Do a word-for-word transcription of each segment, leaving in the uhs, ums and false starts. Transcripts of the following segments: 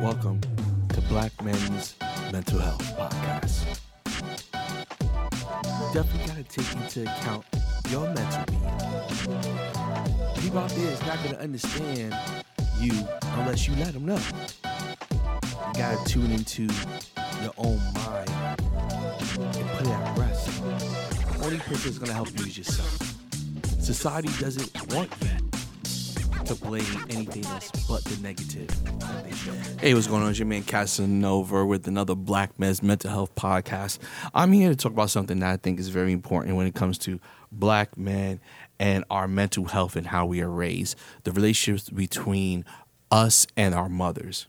Welcome to Black Men's Mental Health Podcast. Definitely got to take into account your mental being. People out there is not going to understand you unless you let them know. You got to tune into your own mind and put it at rest. The only person that's going to help you is yourself. Society doesn't want that. To blame anything else but the negative. Hey, what's going on? It's your man Casanova with another Black Men's Mental Health Podcast. I'm here to talk about something that I think is very important when it comes to black men and our mental health and how we are raised, the relationships between us and our mothers.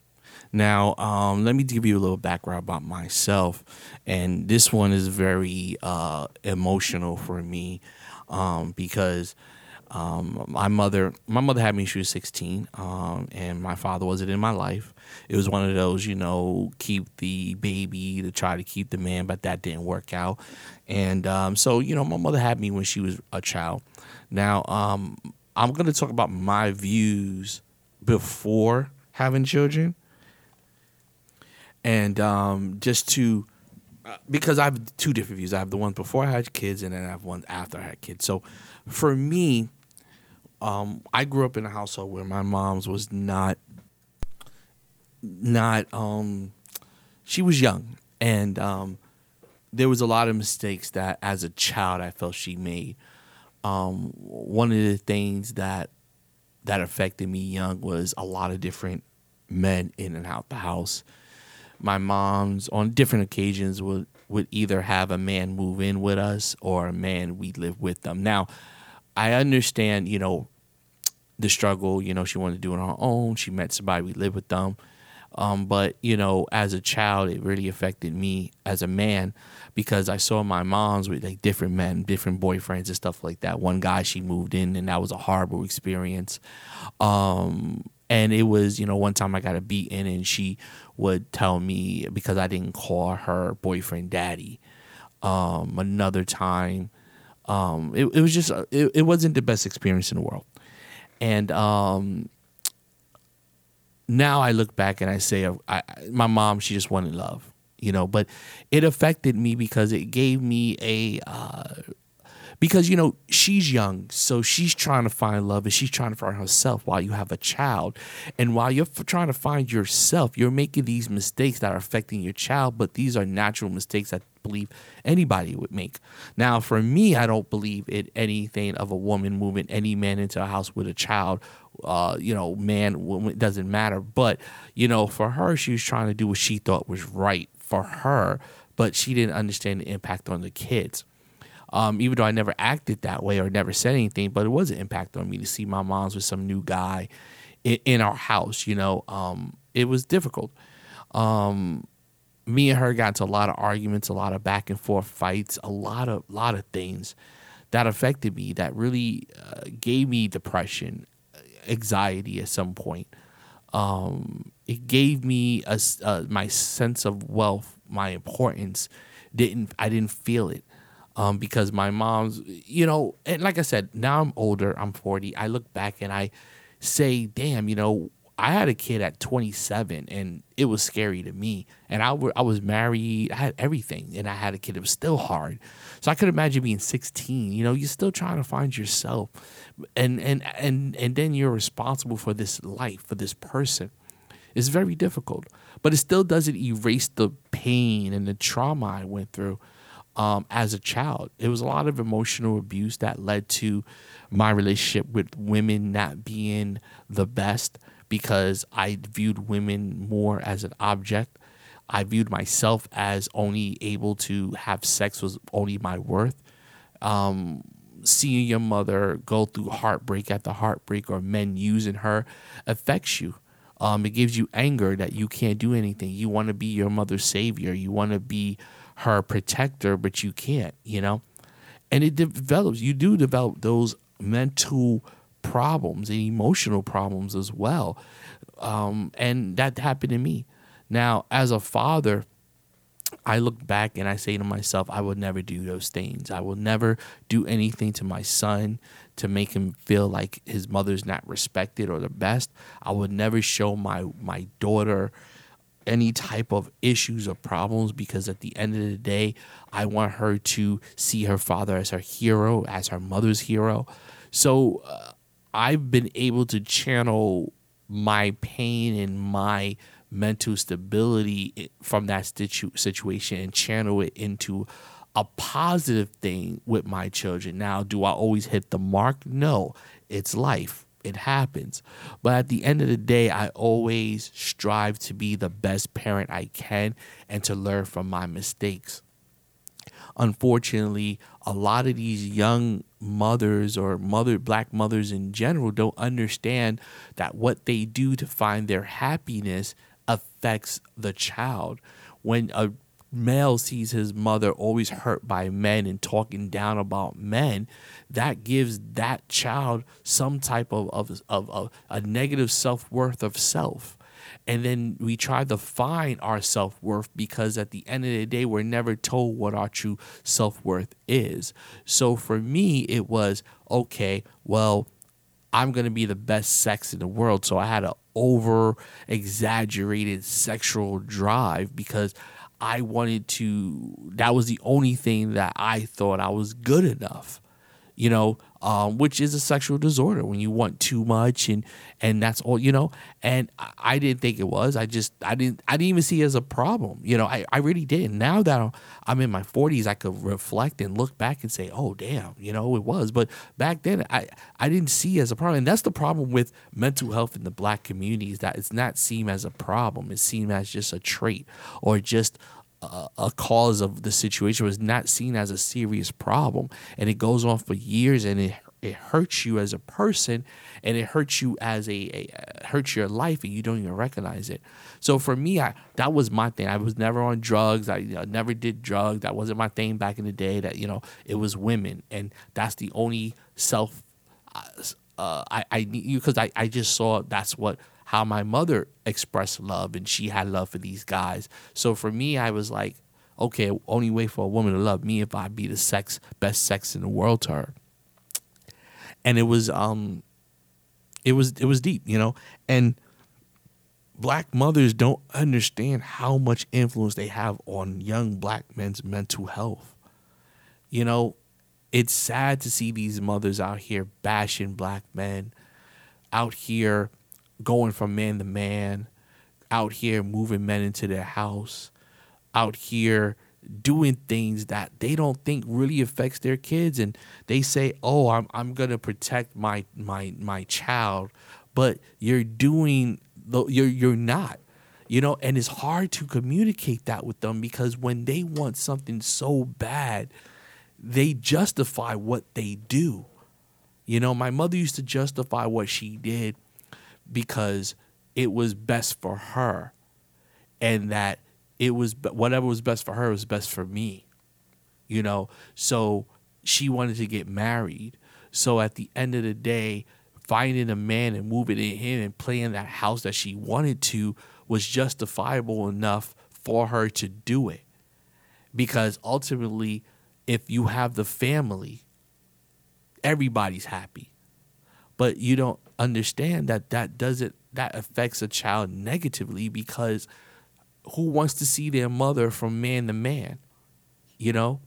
Now, um, let me give you a little background about myself, and this one is very uh, emotional for me um, because Um, my mother, my mother had me when she was sixteen, um, and my father wasn't in my life. It was one of those, you know, keep the baby to try to keep the man, but that didn't work out. And, um, so, you know, my mother had me when she was a child. Now, um, I'm going to talk about my views before having children. And, um, just to, because I have two different views. I have the ones before I had kids, and then I have ones after I had kids. So for me, Um, I grew up in a household where my mom's was not, not, um, she was young, and um, there was a lot of mistakes that as a child I felt she made. Um, one of the things that, that affected me young was a lot of different men in and out the house. My mom's on different occasions would, would either have a man move in with us or a man we live with them. Now, I understand, you know, the struggle, you know, she wanted to do it on her own. She met somebody, we lived with them. Um, but, you know, as a child, it really affected me as a man because I saw my moms with like different men, different boyfriends and stuff like that. One guy she moved in, and that was a horrible experience. Um, and it was, you know, one time I got a beating, and she would tell me because I didn't call her boyfriend daddy. Um, another time. Um, it, it was just, it, it wasn't the best experience in the world. And um, now I look back and I say, I, I, my mom, she just wanted love, you know, but it affected me because it gave me a, uh, because, you know, she's young, so she's trying to find love, and she's trying to find herself while you have a child. And while you're trying to find yourself, you're making these mistakes that are affecting your child, but these are natural mistakes that believe anybody would make. Now, for me, I don't believe in anything of a woman moving any man into a house with a child. Uh, you know, man, woman, doesn't matter. But, you know, for her, she was trying to do what she thought was right for her, but she didn't understand the impact on the kids. Um, even though I never acted that way or never said anything, but it was an impact on me to see my mom's with some new guy in, in our house. You know, um, it was difficult. Um, me and her got into a lot of arguments, a lot of back and forth fights, a lot of lot of things that affected me, that really uh, gave me depression, anxiety at some point. Um, it gave me a, uh, my sense of wealth, my importance. Didn't I didn't feel it. Um, because my mom's, you know, and like I said, now I'm older, I'm forty. I look back and I say, damn, you know, I had a kid at twenty-seven, and it was scary to me. And I, w- I was married, I had everything, and I had a kid. It was still hard. So I could imagine being sixteen, you know, you're still trying to find yourself. And, and, and, and then you're responsible for this life, for this person. It's very difficult, but it still doesn't erase the pain and the trauma I went through. Um, as a child, it was a lot of emotional abuse that led to my relationship with women not being the best because I viewed women more as an object. I viewed myself as only able to have sex was only my worth. Um, seeing your mother go through heartbreak after heartbreak or men using her affects you. Um, it gives you anger that you can't do anything. You want to be your mother's savior. You want to be her protector, but you can't, you know, and it develops, you do develop those mental problems and emotional problems as well. Um, and that happened to me. Now, as a father, I look back and I say to myself, I will never do those things. I will never do anything to my son to make him feel like his mother's not respected or the best. I would never show my, my daughter any type of issues or problems, because at the end of the day, I want her to see her father as her hero, as her mother's hero. So uh, I've been able to channel my pain and my mental stability from that situ- situation and channel it into a positive thing with my children. Now, do I always hit the mark? No, it's life. It happens. But at the end of the day, I always strive to be the best parent I can and to learn from my mistakes. Unfortunately, a lot of these young mothers or mother black mothers in general don't understand that what they do to find their happiness affects the child. When a male sees his mother always hurt by men and talking down about men, that gives that child some type of, of, of, of a negative self-worth of self. And then we try to find our self-worth, because at the end of the day, we're never told what our true self-worth is. So for me, it was, okay, well, I'm going to be the best sex in the world. So I had an over-exaggerated sexual drive because I wanted to, that was the only thing that I thought I was good enough, you know, um, which is a sexual disorder when you want too much and, and that's all, you know, and I, I didn't think it was, I just, I didn't, I didn't even see it as a problem. You know, I, I really didn't. Now that I'm in my forties, I could reflect and look back and say, oh, damn, you know, it was. But back then I, I didn't see it as a problem. And that's the problem with mental health in the black community, is that it's not seen as a problem. It's seen as just a trait or just a cause of the situation, was not seen as a serious problem. And it goes on for years, and it it hurts you as a person, and it hurts you as a, a hurts your life, and you don't even recognize it. So for me, I that was my thing. I was never on drugs. I, you know, never did drugs. That wasn't my thing back in the day. That, you know, it was women, and that's the only self uh, I I you because I I just saw that's what. how my mother expressed love, and she had love for these guys. So for me, I was like, okay, only way for a woman to love me if I be the sex best sex in the world to her. And it was um it was it was deep, you know. And black mothers don't understand how much influence they have on young black men's mental health. You know, it's sad to see these mothers out here bashing black men, out here going from man to man, out here moving men into their house, out here doing things that they don't think really affects their kids. And they say, oh, I'm I'm going to protect my my my child. But you're doing, you're you're not, you know, and it's hard to communicate that with them, because when they want something so bad, they justify what they do. You know, my mother used to justify what she did because it was best for her, and that it was whatever was best for her was best for me, you know. So she wanted to get married. So at the end of the day, finding a man and moving in him and playing that house that she wanted to was justifiable enough for her to do it. Because ultimately, if you have the family, everybody's happy. But you don't understand that that doesn't that affects a child negatively, because who wants to see their mother from man to man? You know,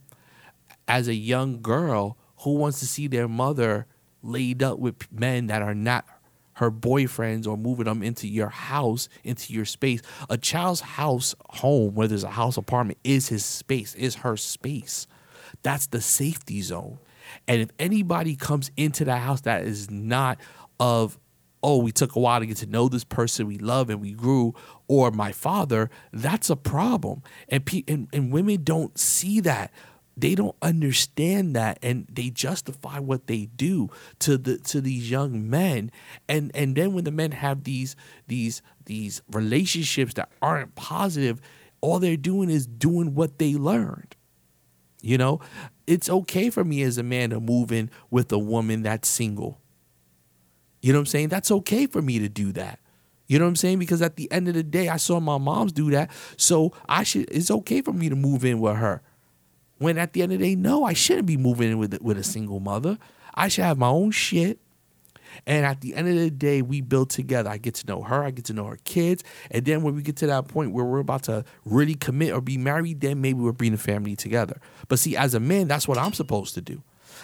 as a young girl, who wants to see their mother laid up with men that are not her boyfriends or moving them into your house, into your space? A child's house, home, whether it's a house, apartment, is his space, is her space. That's the safety zone. And if anybody comes into that house that is not of, oh, we took a while to get to know this person we love and we grew, or my father, that's a problem. And pe- and, and women don't see that. They don't understand that, and they justify what they do to the to these young men. And and then when the men have these these these relationships that aren't positive, all they're doing is doing what they learned. You know, it's okay for me as a man to move in with a woman that's single. You know what I'm saying? That's okay for me to do that. You know what I'm saying? Because at the end of the day, I saw my moms do that. So I should, it's okay for me to move in with her. When at the end of the day, no, I shouldn't be moving in with, with a single mother. I should have my own shit. And at the end of the day, we build together. I get to know her. I get to know her kids. And then when we get to that point where we're about to really commit or be married, then maybe we're bringing a family together. But see, as a man, that's what I'm supposed to do.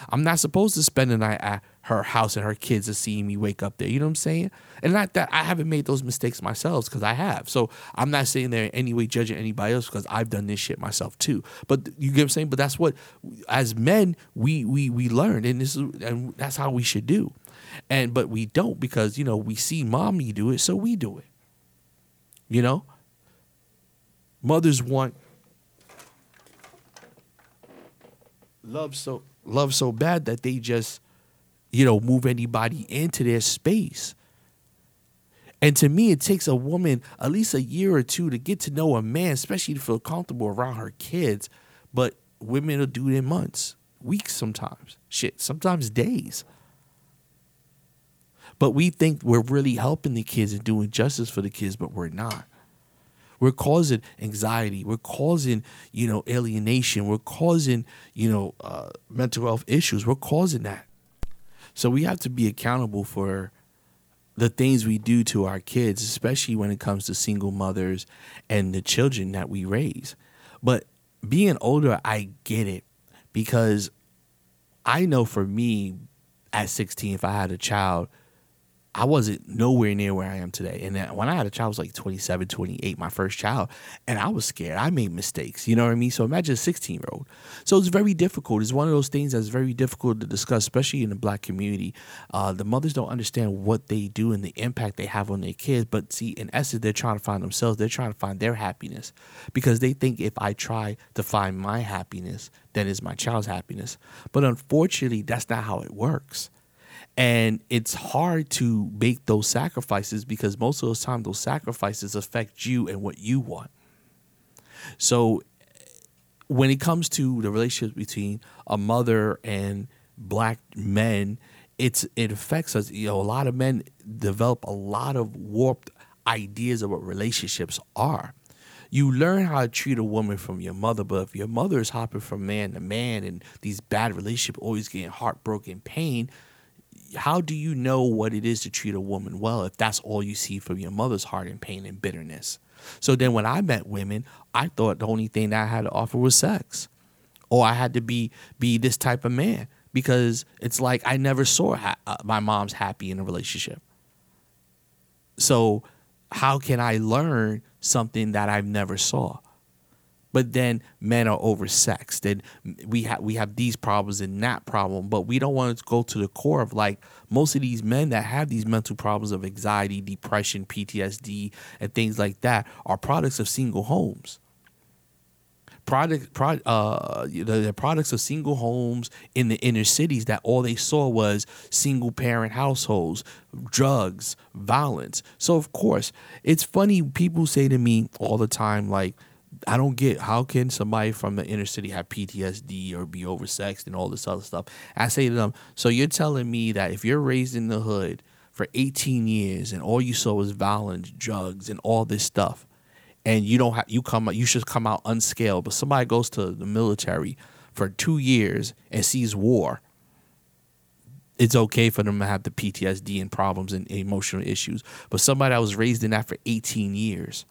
I'm not supposed to spend the night at her house and her kids are seeing me wake up there. You know what I'm saying? And not that I haven't made those mistakes myself, because I have. So I'm not sitting there in any way judging anybody else, because I've done this shit myself too. But you get what I'm saying? But that's what, as men, we we we learn, and this is, and that's how we should do. And but we don't, because, you know, we see mommy do it, so we do it. You know? Mothers want love so love so bad that they just, you know, move anybody into their space. And to me, it takes a woman at least a year or two to get to know a man, especially to feel comfortable around her kids. But women will do it in months, weeks sometimes, shit, sometimes days. But we think we're really helping the kids and doing justice for the kids, but we're not. We're causing anxiety. We're causing, you know, alienation. We're causing, you know, uh, mental health issues. We're causing that. So we have to be accountable for the things we do to our kids, especially when it comes to single mothers and the children that we raise. But being older, I get it, because I know for me at sixteen, if I had a child, I wasn't nowhere near where I am today. And when I had a child, I was like twenty-seven, twenty-eight, my first child. And I was scared. I made mistakes. You know what I mean? So imagine a sixteen-year-old. So it's very difficult. It's one of those things that's very difficult to discuss, especially in the black community. Uh, the mothers don't understand what they do and the impact they have on their kids. But see, in essence, they're trying to find themselves. They're trying to find their happiness, because they think if I try to find my happiness, then it's my child's happiness. But unfortunately, that's not how it works. And it's hard to make those sacrifices, because most of the time those sacrifices affect you and what you want. So when it comes to the relationship between a mother and black men, it's it affects us. You know, a lot of men develop a lot of warped ideas of what relationships are. You learn how to treat a woman from your mother, but if your mother is hopping from man to man and these bad relationships, always getting heartbroken, pain, how do you know what it is to treat a woman well if that's all you see from your mother's heart and pain and bitterness? So then when I met women, I thought the only thing that I had to offer was sex, or I had to be be this type of man, because it's like I never saw ha- my mom's happy in a relationship. So how can I learn something that I've never saw? But then men are oversexed, and we have we have these problems and that problem, but we don't want to go to the core of, like, most of these men that have these mental problems of anxiety, depression, P T S D, and things like that are products of single homes. Product, pro, uh, the products of single homes in the inner cities that all they saw was single parent households, drugs, violence. So of course, it's funny, people say to me all the time, like, I don't get how can somebody from the inner city have P T S D or be oversexed and all this other stuff. I say to them, so you're telling me that if you're raised in the hood for eighteen years and all you saw was violence, drugs, and all this stuff, and you don't have you come you should come out unscathed, but somebody goes to the military for two years and sees war, it's okay for them to have the P T S D and problems and emotional issues. But somebody that was raised in that for eighteen years,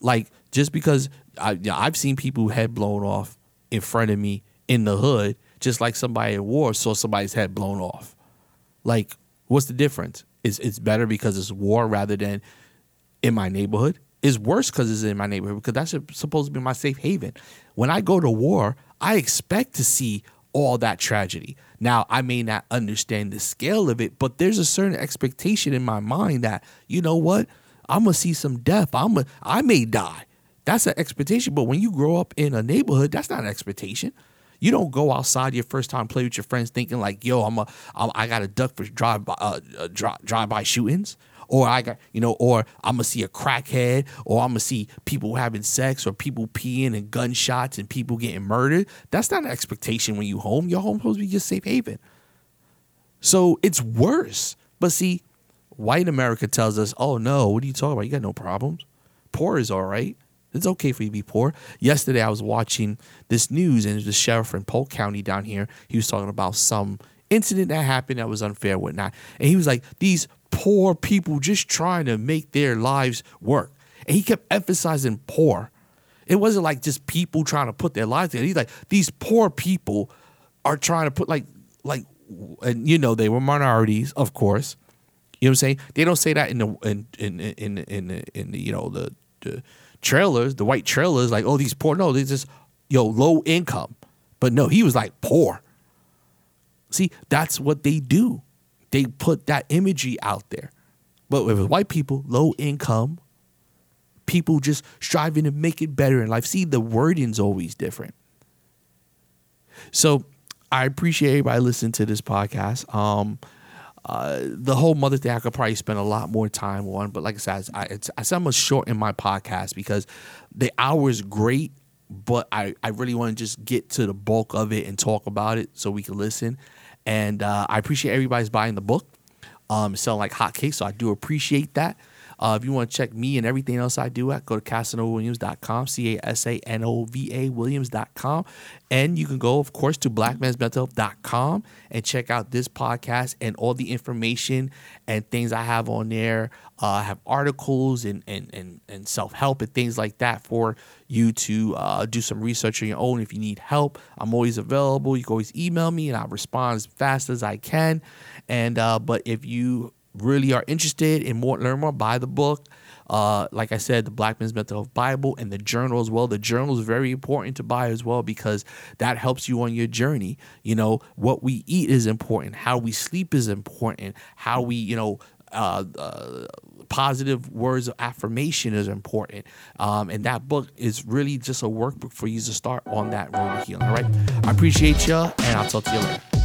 like, just because I, you know, I've seen people head blown off in front of me in the hood, just like somebody at war saw somebody's head blown off. Like, what's the difference? It's, it's better because it's war rather than in my neighborhood. It's worse because it's in my neighborhood, because that's supposed to be my safe haven. When I go to war, I expect to see all that tragedy. Now, I may not understand the scale of it, but there's a certain expectation in my mind that, you know what? I'm going to see some death. I'm a, I may die. That's an expectation. But when you grow up in a neighborhood, that's not an expectation. You don't go outside your first time, play with your friends thinking like, yo, I'm a, I'm, I got a duck for drive-by uh, drive-by shootings. Or I got, you know, or I'm gonna see a crackhead, or I'm gonna see people having sex, or people peeing and gunshots and people getting murdered. That's not an expectation when you home. Your home supposed to be your safe haven. So it's worse. But see, white America tells us, oh, no, what are you talking about? You got no problems. Poor is all right. It's okay for you to be poor. Yesterday, I was watching this news, and the sheriff in Polk County down here, he was talking about some incident that happened that was unfair, whatnot. And he was like, these poor people just trying to make their lives work. And he kept emphasizing poor. It wasn't like just people trying to put their lives together. He's like, these poor people are trying to put like, like, and you know, they were minorities, of course. You know what I'm saying? They don't say that in the in in in in, in the, you know, the, the trailers, the white trailers. Like, oh, these poor. No, they just yo low income. But no, he was like poor. See, that's what they do. They put that imagery out there. But with white people, low income people just striving to make it better in life. See, the wording's always different. So I appreciate everybody listening to this podcast. Um, uh, the whole mother thing I could probably spend a lot more time on, but like I said, I, it's, I said I'm gonna shorten my podcast because the hour is great, but I, I really want to just get to the bulk of it and talk about it so we can listen. And uh, I appreciate everybody's buying the book. Um, it's selling like hotcakes, so I do appreciate that. Uh, if you want to check me and everything else I do at, go to Casanova Williams dot com, C A S A N O V A Williams dot com. And you can go, of course, to Black Men's Mental Health dot com and check out this podcast and all the information and things I have on there. Uh, I have articles and, and, and, and self-help and things like that for you to uh, do some research on your own. If you need help, I'm always available. You can always email me and I'll respond as fast as I can. And uh, but if you really are interested in more, learn more, buy the book. Uh, like I said, the Black Men's Mental Health Bible and the journal as well. The journal is very important to buy as well because that helps you on your journey. You know, what we eat is important. How we sleep is important. How we, you know, uh, uh, positive words of affirmation is important. Um, and that book is really just a workbook for you to start on that road to healing. All right. I appreciate you, and I'll talk to you later.